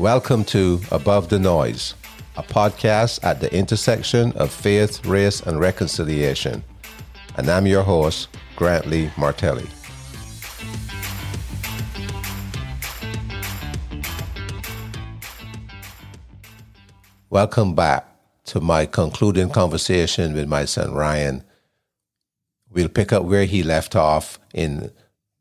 Welcome to Above the Noise, a podcast at the intersection of faith, race, and reconciliation. And I'm your host, Grantley Martelli. Welcome back to my concluding conversation with my son Ryan. We'll pick up where he left off in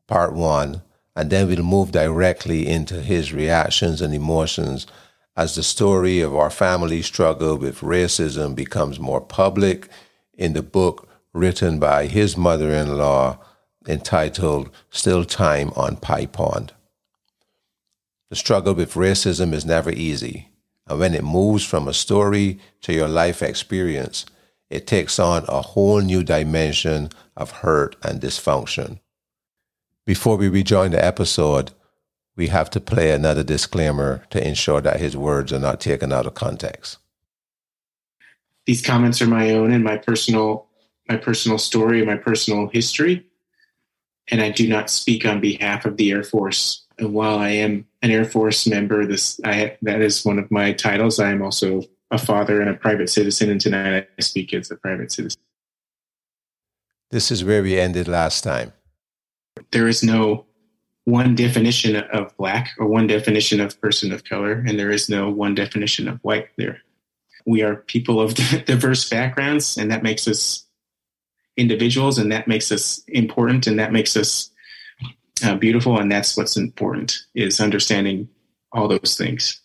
part one, and then we'll move directly into his reactions and emotions as the story of our family's struggle with racism becomes more public in the book written by his mother-in-law entitled Still Time on Pie Pond. The struggle with racism is never easy, and when it moves from a story to your life experience, it takes on a whole new dimension of hurt and dysfunction. Before we rejoin the episode, we have to play another disclaimer to ensure that his words are not taken out of context. These comments are my own and my personal story, my personal history, and I do not speak on behalf of the Air Force. And while I am an Air Force member, that is one of my titles. I am also a father and a private citizen, and tonight I speak as a private citizen. This is where we ended last time. There is no one definition of Black or one definition of person of color, and there is no one definition of white there. We are people of diverse backgrounds, and that makes us individuals, and that makes us important, and that makes us beautiful, and that's what's important, is understanding all those things.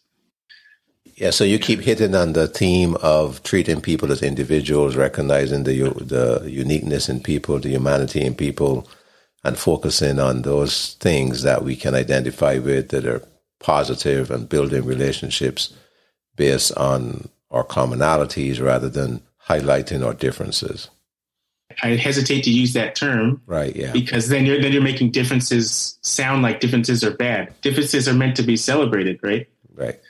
Yeah, so you keep hitting on the theme of treating people as individuals, recognizing the uniqueness in people, the humanity in people, and focusing on those things that we can identify with that are positive and building relationships based on our commonalities rather than highlighting our differences. I hesitate to use that term, right? Yeah, because then you're making differences sound like differences are bad. Differences are meant to be celebrated, right? Right.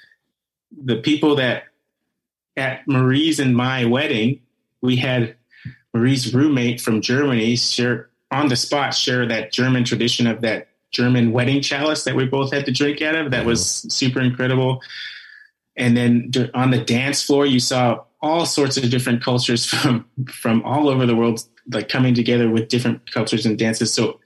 The people that at Marie's and my wedding, we had Marie's roommate from Germany share that German tradition of that German wedding chalice that we both had to drink out of. That was super incredible. And then on the dance floor, you saw all sorts of different cultures from all over the world, like coming together with different cultures and dances. So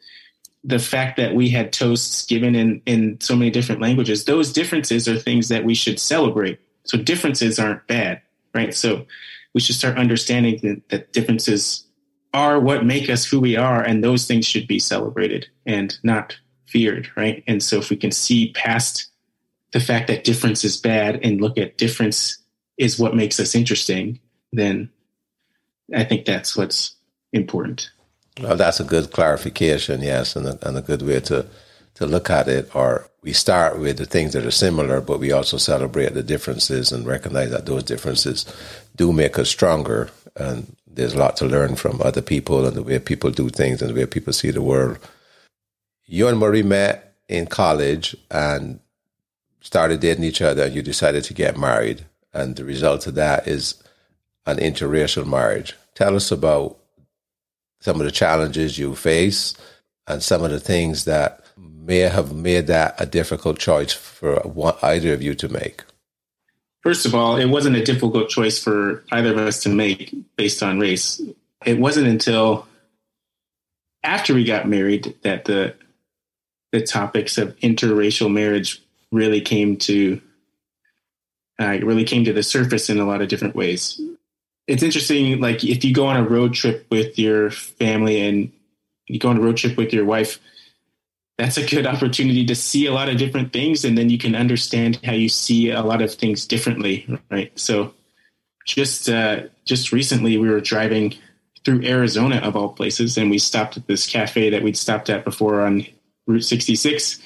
the fact that we had toasts given in so many different languages, those differences are things that we should celebrate. So differences aren't bad, right? So we should start understanding that differences are what make us who we are, and those things should be celebrated and not feared, right? And so if we can see past the fact that difference is bad and look at difference is what makes us interesting, then I think that's what's important. Well, that's a good clarification, yes, and a good way to look at it. Or we start with the things that are similar, but we also celebrate the differences and recognize that those differences do make us stronger. And there's a lot to learn from other people and the way people do things and the way people see the world. You and Marie met in college and started dating each other, and you decided to get married. And the result of that is an interracial marriage. Tell us about some of the challenges you face and some of the things that may have made that a difficult choice for either of you to make. First of all, it wasn't a difficult choice for either of us to make based on race. It wasn't until after we got married that the topics of interracial marriage really came to the surface in a lot of different ways. It's interesting, like if you go on a road trip with your family and you go on a road trip with your wife, that's a good opportunity to see a lot of different things, and then you can understand how you see a lot of things differently, right? So just recently we were driving through Arizona of all places, and we stopped at this cafe that we'd stopped at before on Route 66.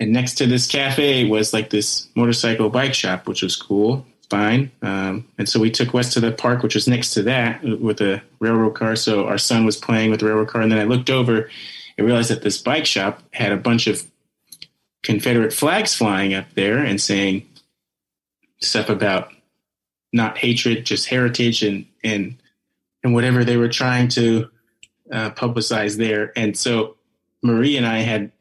And next to this cafe was like this motorcycle bike shop, which was cool, fine. And so we took West to the park, which was next to that, with a railroad car. So our son was playing with the railroad car. And then I looked over and realized that this bike shop had a bunch of Confederate flags flying up there and saying stuff about not hatred, just heritage and whatever they were trying to publicize there. And so Marie and I had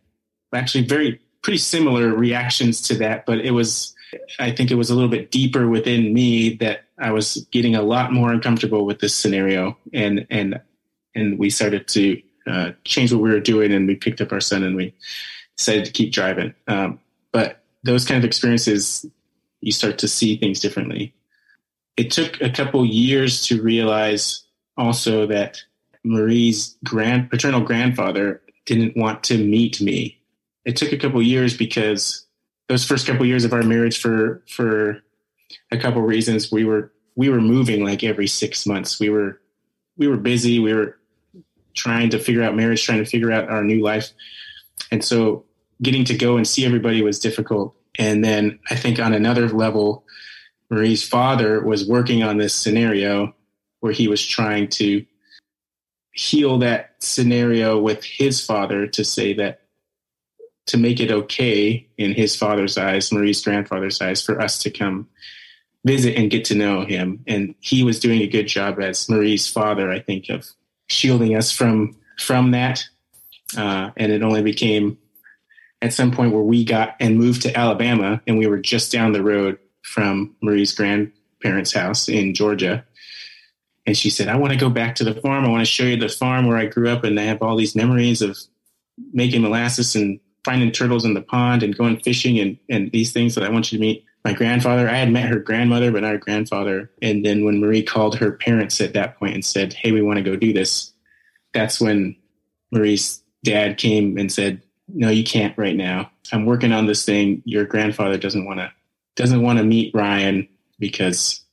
actually very pretty similar reactions to that, but it was, I think it was a little bit deeper within me that I was getting a lot more uncomfortable with this scenario. And we started to change what we were doing, and we picked up our son and we decided to keep driving. But those kind of experiences, you start to see things differently. It took a couple years to realize also that Marie's paternal grandfather didn't want to meet me. It took a couple years because those first couple years of our marriage, for a couple reasons, we were moving like every 6 months. We were busy. We were trying to figure out marriage, trying to figure out our new life. And so getting to go and see everybody was difficult. And then I think on another level, Marie's father was working on this scenario where he was trying to heal that scenario with his father, to say that, to make it okay in his father's eyes, Marie's grandfather's eyes, for us to come visit and get to know him. And he was doing a good job as Marie's father, I think, of shielding us from that. And it only became at some point where we got and moved to Alabama, and we were just down the road from Marie's grandparents' house in Georgia. And she said, I want to go back to the farm. I want to show you the farm where I grew up. And I have all these memories of making molasses and finding turtles in the pond and going fishing and these things that I want you to meet my grandfather. I had met her grandmother, but not her grandfather. And then when Marie called her parents at that point and said, hey, we want to go do this, that's when Marie's dad came and said, no, you can't right now. I'm working on this thing. Your grandfather doesn't want to meet Ryan because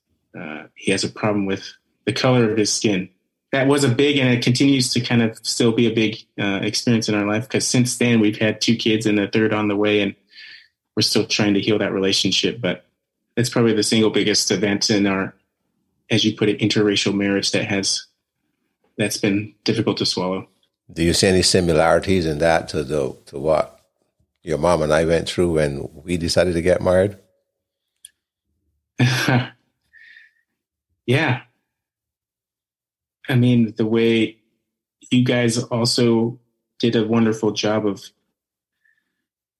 he has a problem with the color of his skin. That was a big, and it continues to kind of still be a big experience in our life, because since then we've had 2 kids and a third on the way, and we're still trying to heal that relationship. But it's probably the single biggest event in our, as you put it, interracial marriage that's been difficult to swallow. Do you see any similarities in that to what your mom and I went through when we decided to get married? Yeah. I mean, the way you guys also did a wonderful job of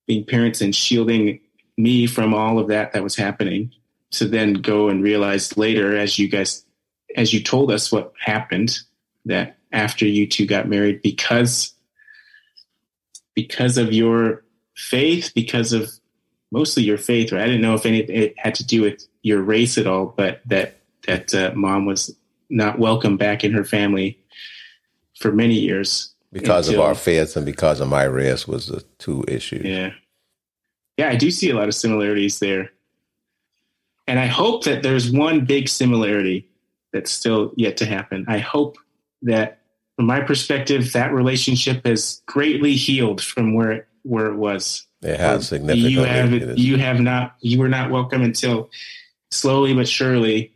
being parents and shielding me from all of that was happening, to then go and realize later, as you told us what happened, that after you two got married, because of your faith, because of mostly your faith, right? I didn't know if it had to do with your race at all, but that mom was not welcome back in her family for many years. Because of our faith and because of my race was the 2 issues. Yeah. Yeah, I do see a lot of similarities there. And I hope that there's one big similarity that's still yet to happen. I hope that, from my perspective, that relationship has greatly healed from where it was. It has significantly. You were not welcome until slowly but surely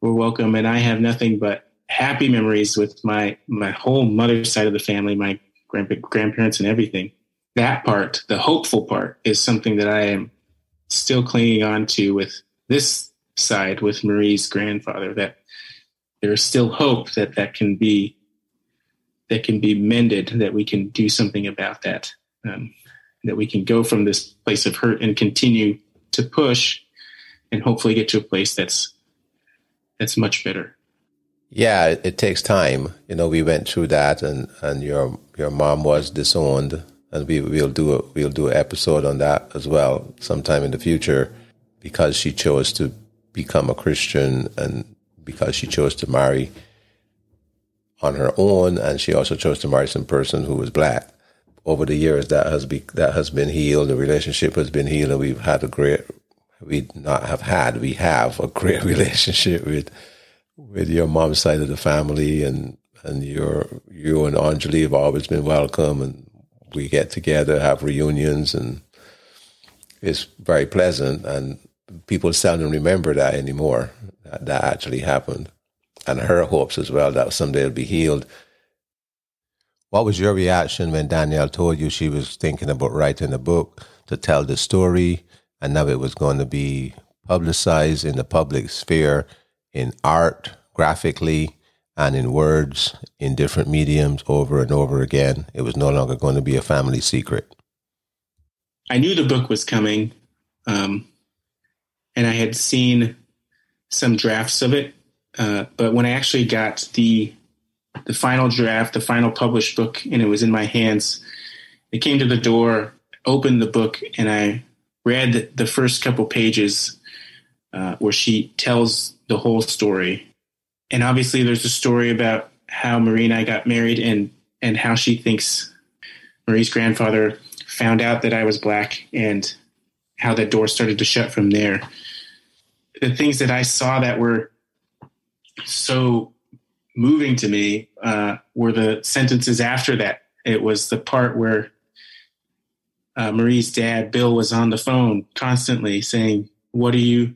we're welcome, and I have nothing but happy memories with my whole mother's side of the family, my grandparents and everything. That part, the hopeful part, is something that I am still clinging on to with this side, with Marie's grandfather, that there is still hope that can be mended, that we can do something about that, that we can go from this place of hurt and continue to push and hopefully get to a place that's much better. Yeah, it takes time. You know, we went through that, and your mom was disowned, and we'll do an episode on that as well sometime in the future, because she chose to become a Christian and because she chose to marry on her own, and she also chose to marry some person who was black. Over the years, that has been healed. The relationship has been healed, and we've had a great. We not have had. We have a great relationship with your mom's side of the family, and you and Anjali have always been welcome, and we get together, have reunions, and it's very pleasant. And people seldom remember that anymore. That actually happened, and her hopes as well that someday it'll be healed. What was your reaction when Danielle told you she was thinking about writing a book to tell the story? And now it was going to be publicized in the public sphere, in art, graphically, and in words, in different mediums, over and over again. It was no longer going to be a family secret. I knew the book was coming, and I had seen some drafts of it. But when I actually got the final draft, the final published book, and it was in my hands, I came to the door, opened the book, and I read the first couple pages where she tells the whole story. And obviously there's a story about how Marie and I got married and how she thinks Marie's grandfather found out that I was black and how that door started to shut from there. The things that I saw that were so moving to me were the sentences after that. It was the part where Marie's dad, Bill, was on the phone constantly saying, What are you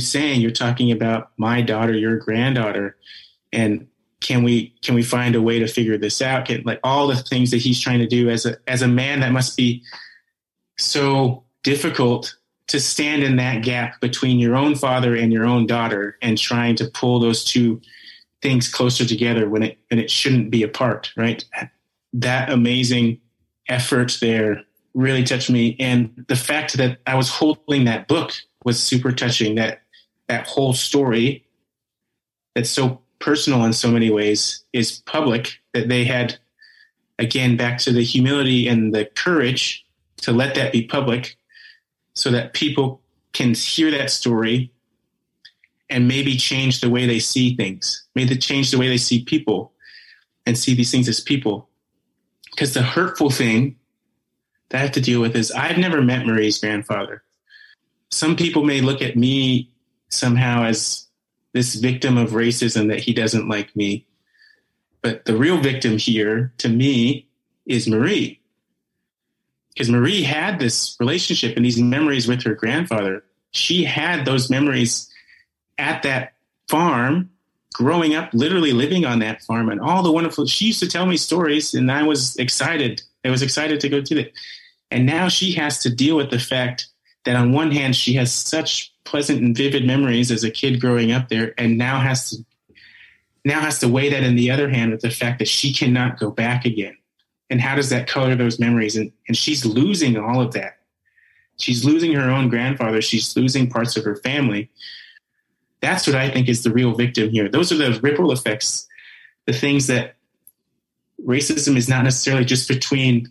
saying? You're talking about my daughter, your granddaughter. And can we find a way to figure this out? Like all the things that he's trying to do as a man, that must be so difficult to stand in that gap between your own father and your own daughter and trying to pull those two things closer together when it shouldn't be apart, right? That amazing effort there really touched me. And the fact that I was holding that book was super touching. That whole story that's so personal in so many ways is public, that they had, again, back to the humility and the courage to let that be public so that people can hear that story and maybe change the way they see things, maybe change the way they see people and see these things as people. Because the hurtful thing that I have to deal with is I've never met Marie's grandfather. Some people may look at me somehow as this victim of racism, that he doesn't like me. But the real victim here to me is Marie. Because Marie had this relationship and these memories with her grandfather. She had those memories at that farm, growing up, literally living on that farm, and all the wonderful, she used to tell me stories and I was excited. I was excited to go to it. And now she has to deal with the fact that on one hand, she has such pleasant and vivid memories as a kid growing up there, and now has to weigh that in the other hand with the fact that she cannot go back again. And how does that color those memories? And she's losing all of that. She's losing her own grandfather. She's losing parts of her family. That's what I think is the real victim here. Those are the ripple effects, the things that racism is not necessarily just between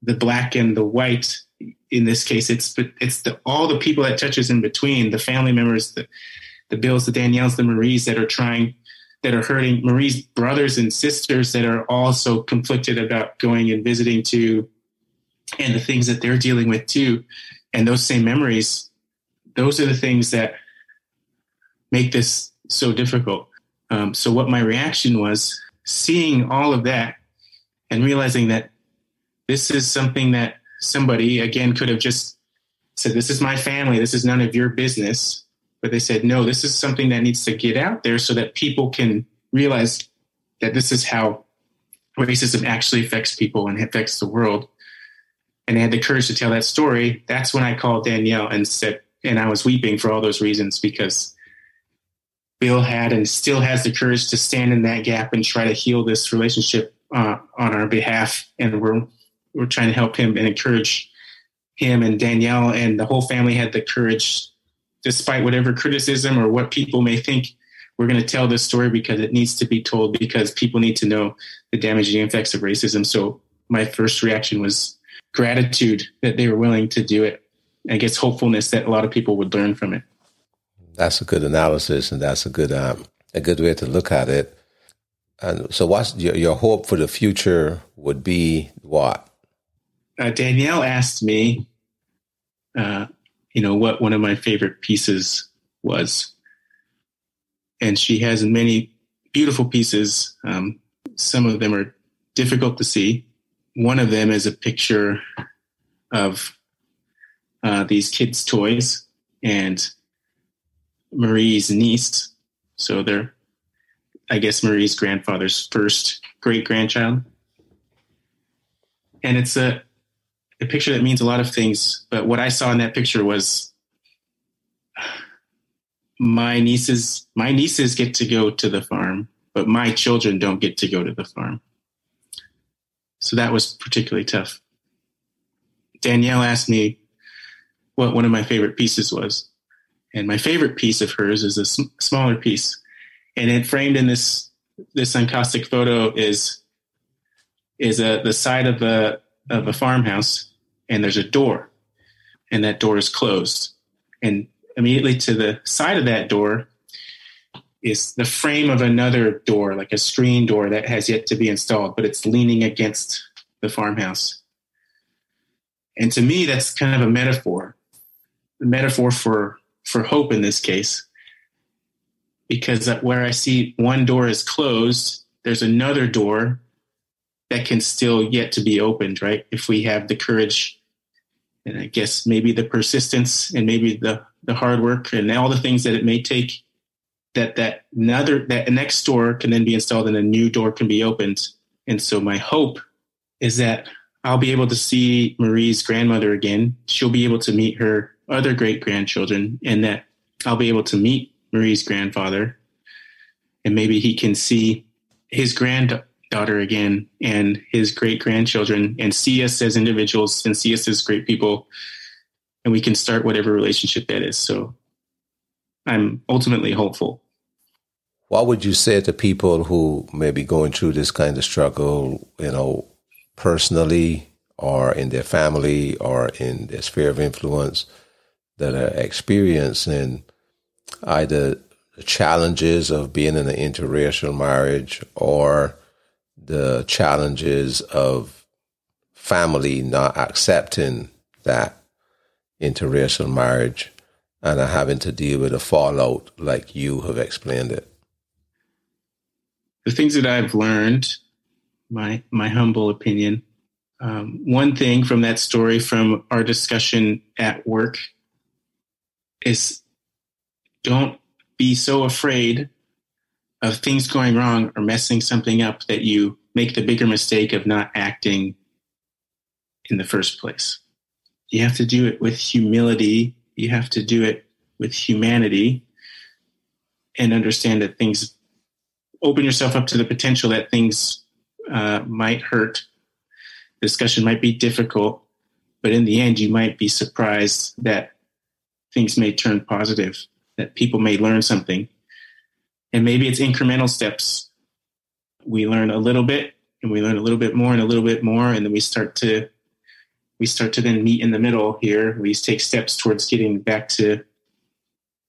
the black and the white. In this case, it's all the people that touches in between, the family members, the Bills, the Danielles, the Maries that are hurting, Marie's brothers and sisters that are also conflicted about going and visiting too, and the things that they're dealing with too. And those same memories, those are the things that make this so difficult. So what my reaction was, seeing all of that and realizing that this is something that somebody, again, could have just said, this is my family, this is none of your business. But they said, no, this is something that needs to get out there so that people can realize that this is how racism actually affects people and affects the world. And they had the courage to tell that story. That's when I called Danielle and said, and I was weeping for all those reasons, because Bill had and still has the courage to stand in that gap and try to heal this relationship on our behalf. And we're trying to help him and encourage him, and Danielle and the whole family had the courage, despite whatever criticism or what people may think, we're going to tell this story because it needs to be told, because people need to know the damaging effects of racism. So my first reaction was gratitude that they were willing to do it. I guess hopefulness that a lot of people would learn from it. That's a good analysis, and that's a good way to look at it. And so what's your hope for the future would be what? Danielle asked me, what one of my favorite pieces was. And she has many beautiful pieces. Some of them are difficult to see. One of them is a picture of these kids' toys and Marie's niece. So they're, I guess, Marie's grandfather's first great-grandchild. And it's a picture that means a lot of things, but what I saw in that picture was my nieces get to go to the farm, but my children don't get to go to the farm. So that was particularly tough. Danielle asked me what one of my favorite pieces was. And my favorite piece of hers is a smaller piece. And it framed in this encaustic photo is the side of a farmhouse, and there's a door, and that door is closed. And immediately to the side of that door is the frame of another door, like a screen door that has yet to be installed, but it's leaning against the farmhouse. And to me, that's kind of a metaphor for hope in this case, because where I see one door is closed, there's another door that can still yet to be opened, right? If we have the courage and I guess maybe the persistence and maybe the hard work and all the things that it may take, that next door can then be installed and a new door can be opened. And so my hope is that I'll be able to see Marie's grandmother again. She'll be able to meet her other great-grandchildren, and that I'll be able to meet Marie's grandfather, and maybe he can see his granddaughter again and his great-grandchildren and see us as individuals and see us as great people, and we can start whatever relationship that is. So I'm ultimately hopeful. What would you say to people who may be going through this kind of struggle, personally or in their family or in their sphere of influence, that are experiencing either the challenges of being in an interracial marriage or the challenges of family not accepting that interracial marriage and are having to deal with a fallout like you have explained it? The things that I've learned, my humble opinion, one thing from that story, from our discussion at work, is don't be so afraid of things going wrong or messing something up that you make the bigger mistake of not acting in the first place. You have to do it with humility. You have to do it with humanity and understand that things, open yourself up to the potential that things might hurt. Discussion might be difficult, but in the end, you might be surprised that things may turn positive, that people may learn something. And maybe it's incremental steps. We learn a little bit, and we learn a little bit more and a little bit more. And then we start to then meet in the middle here. We take steps towards getting back to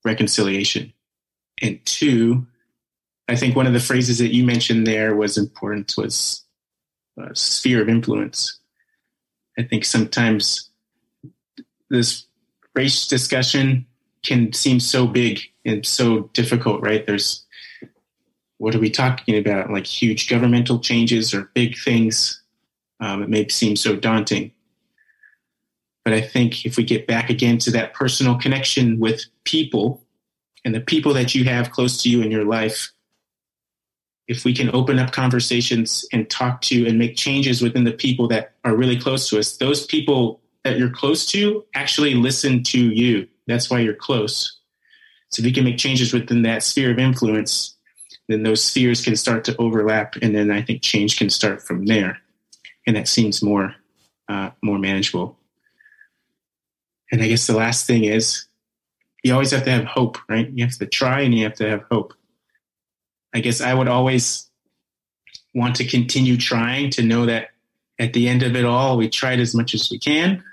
reconciliation. And two, I think one of the phrases that you mentioned there was important, was sphere of influence. I think sometimes this race discussion can seem so big and so difficult, right? There's, what are we talking about? Like huge governmental changes or big things. It may seem so daunting. But I think if we get back again to that personal connection with people and the people that you have close to you in your life, if we can open up conversations and talk to and make changes within the people that are really close to us, those people that you're close to actually listen to you. That's why you're close. So if you can make changes within that sphere of influence, then those spheres can start to overlap. And then I think change can start from there. And that seems more manageable. And I guess the last thing is, you always have to have hope, right? You have to try and you have to have hope. I guess I would always want to continue trying, to know that at the end of it all, we tried as much as we can,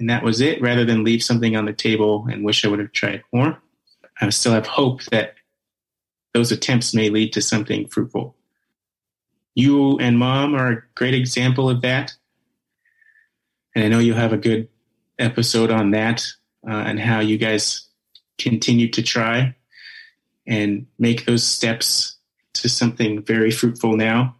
and that was it, rather than leave something on the table and wish I would have tried more. I still have hope that those attempts may lead to something fruitful. You and Mom are a great example of that. And I know you'll have a good episode on that and how you guys continue to try and make those steps to something very fruitful now.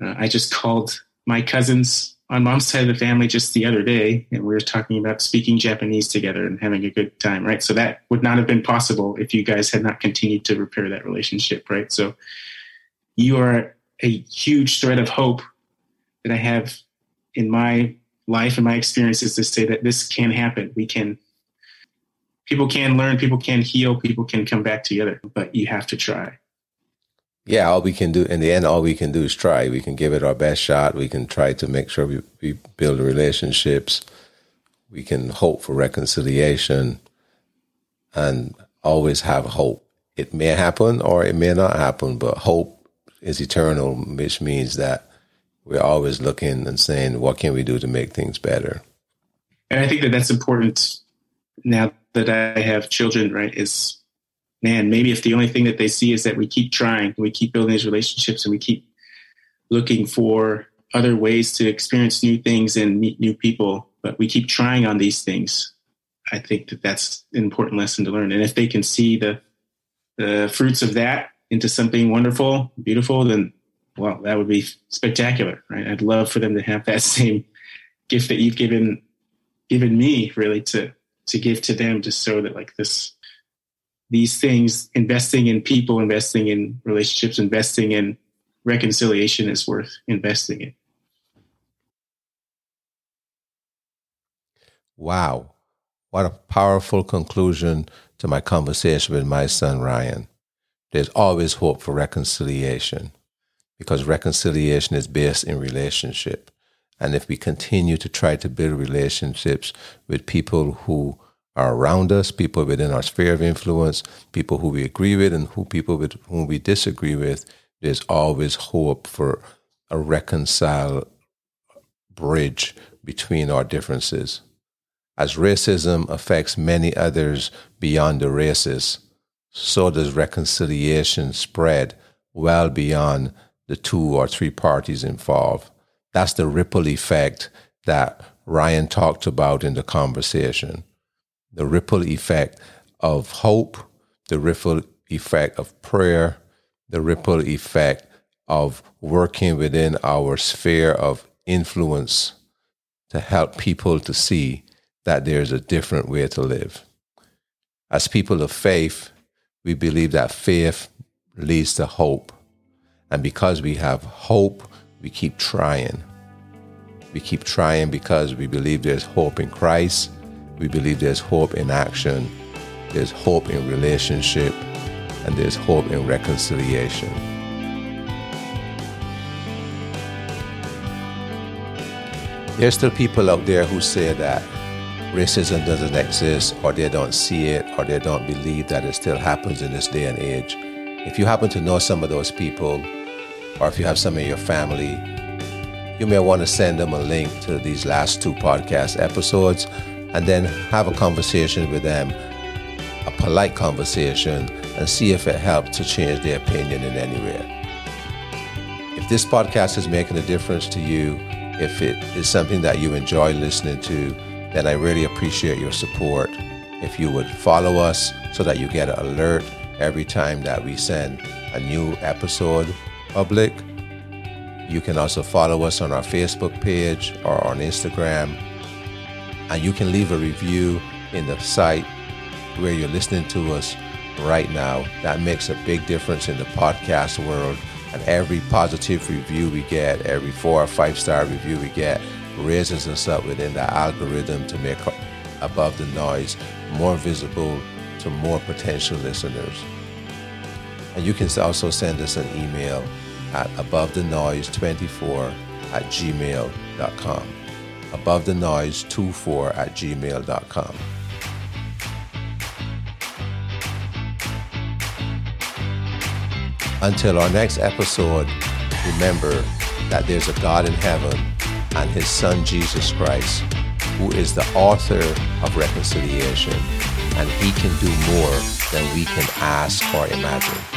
I just called my cousins on Mom's side of the family just the other day, and we were talking about speaking Japanese together and having a good time, right? So that would not have been possible if you guys had not continued to repair that relationship, right? So you are a huge thread of hope that I have in my life and my experiences to say that this can happen. People can learn, people can heal, people can come back together, but you have to try. yeah, all we can do in the end, all we can do is try. We can give it our best shot. We can try to make sure we build relationships. We can hope for reconciliation and always have hope. It may happen or it may not happen, but hope is eternal, which means that we're always looking and saying, what can we do to make things better? And I think that that's important now that I have children, right? Is, man, maybe if the only thing that they see is that we keep trying, we keep building these relationships and we keep looking for other ways to experience new things and meet new people, but we keep trying on these things. I think that that's an important lesson to learn. And if they can see the fruits of that into something wonderful, beautiful, then, well, that would be spectacular, right? I'd love for them to have that same gift that you've given me, really, to give to them, just so that like these things, investing in people, investing in relationships, investing in reconciliation is worth investing in. Wow. What a powerful conclusion to my conversation with my son, Ryan. There's always hope for reconciliation because reconciliation is based in relationship. And if we continue to try to build relationships with people who are around us, people within our sphere of influence, people who we agree with and people with whom we disagree with, there's always hope for a reconciled bridge between our differences. As racism affects many others beyond the races, so does reconciliation spread well beyond the 2 or 3 parties involved. That's the ripple effect that Ryan talked about in the conversation. The ripple effect of hope, the ripple effect of prayer, the ripple effect of working within our sphere of influence to help people to see that there's a different way to live. As people of faith, we believe that faith leads to hope. And because we have hope, we keep trying. We keep trying because we believe there's hope in Christ. We believe there's hope in action. There's hope in relationship. And there's hope in reconciliation. There's still people out there who say that racism doesn't exist, or they don't see it, or they don't believe that it still happens in this day and age. If you happen to know some of those people, or if you have some in your family, you may want to send them a link to these last 2 podcast episodes and then have a conversation with them, a polite conversation, and see if it helps to change their opinion in any way. If this podcast is making a difference to you, if it is something that you enjoy listening to, then I really appreciate your support. If you would follow us so that you get an alert every time that we send a new episode public. You can also follow us on our Facebook page or on Instagram. And you can leave a review in the site where you're listening to us right now. That makes a big difference in the podcast world. And every positive review we get, every 4 or 5-star review we get, raises us up within the algorithm to make Above the Noise more visible to more potential listeners. And you can also send us an email at abovethenoise24@gmail.com. abovethenoise24@gmail.com. Until our next episode, remember that there's a God in heaven and his son, Jesus Christ, who is the author of reconciliation, and he can do more than we can ask or imagine.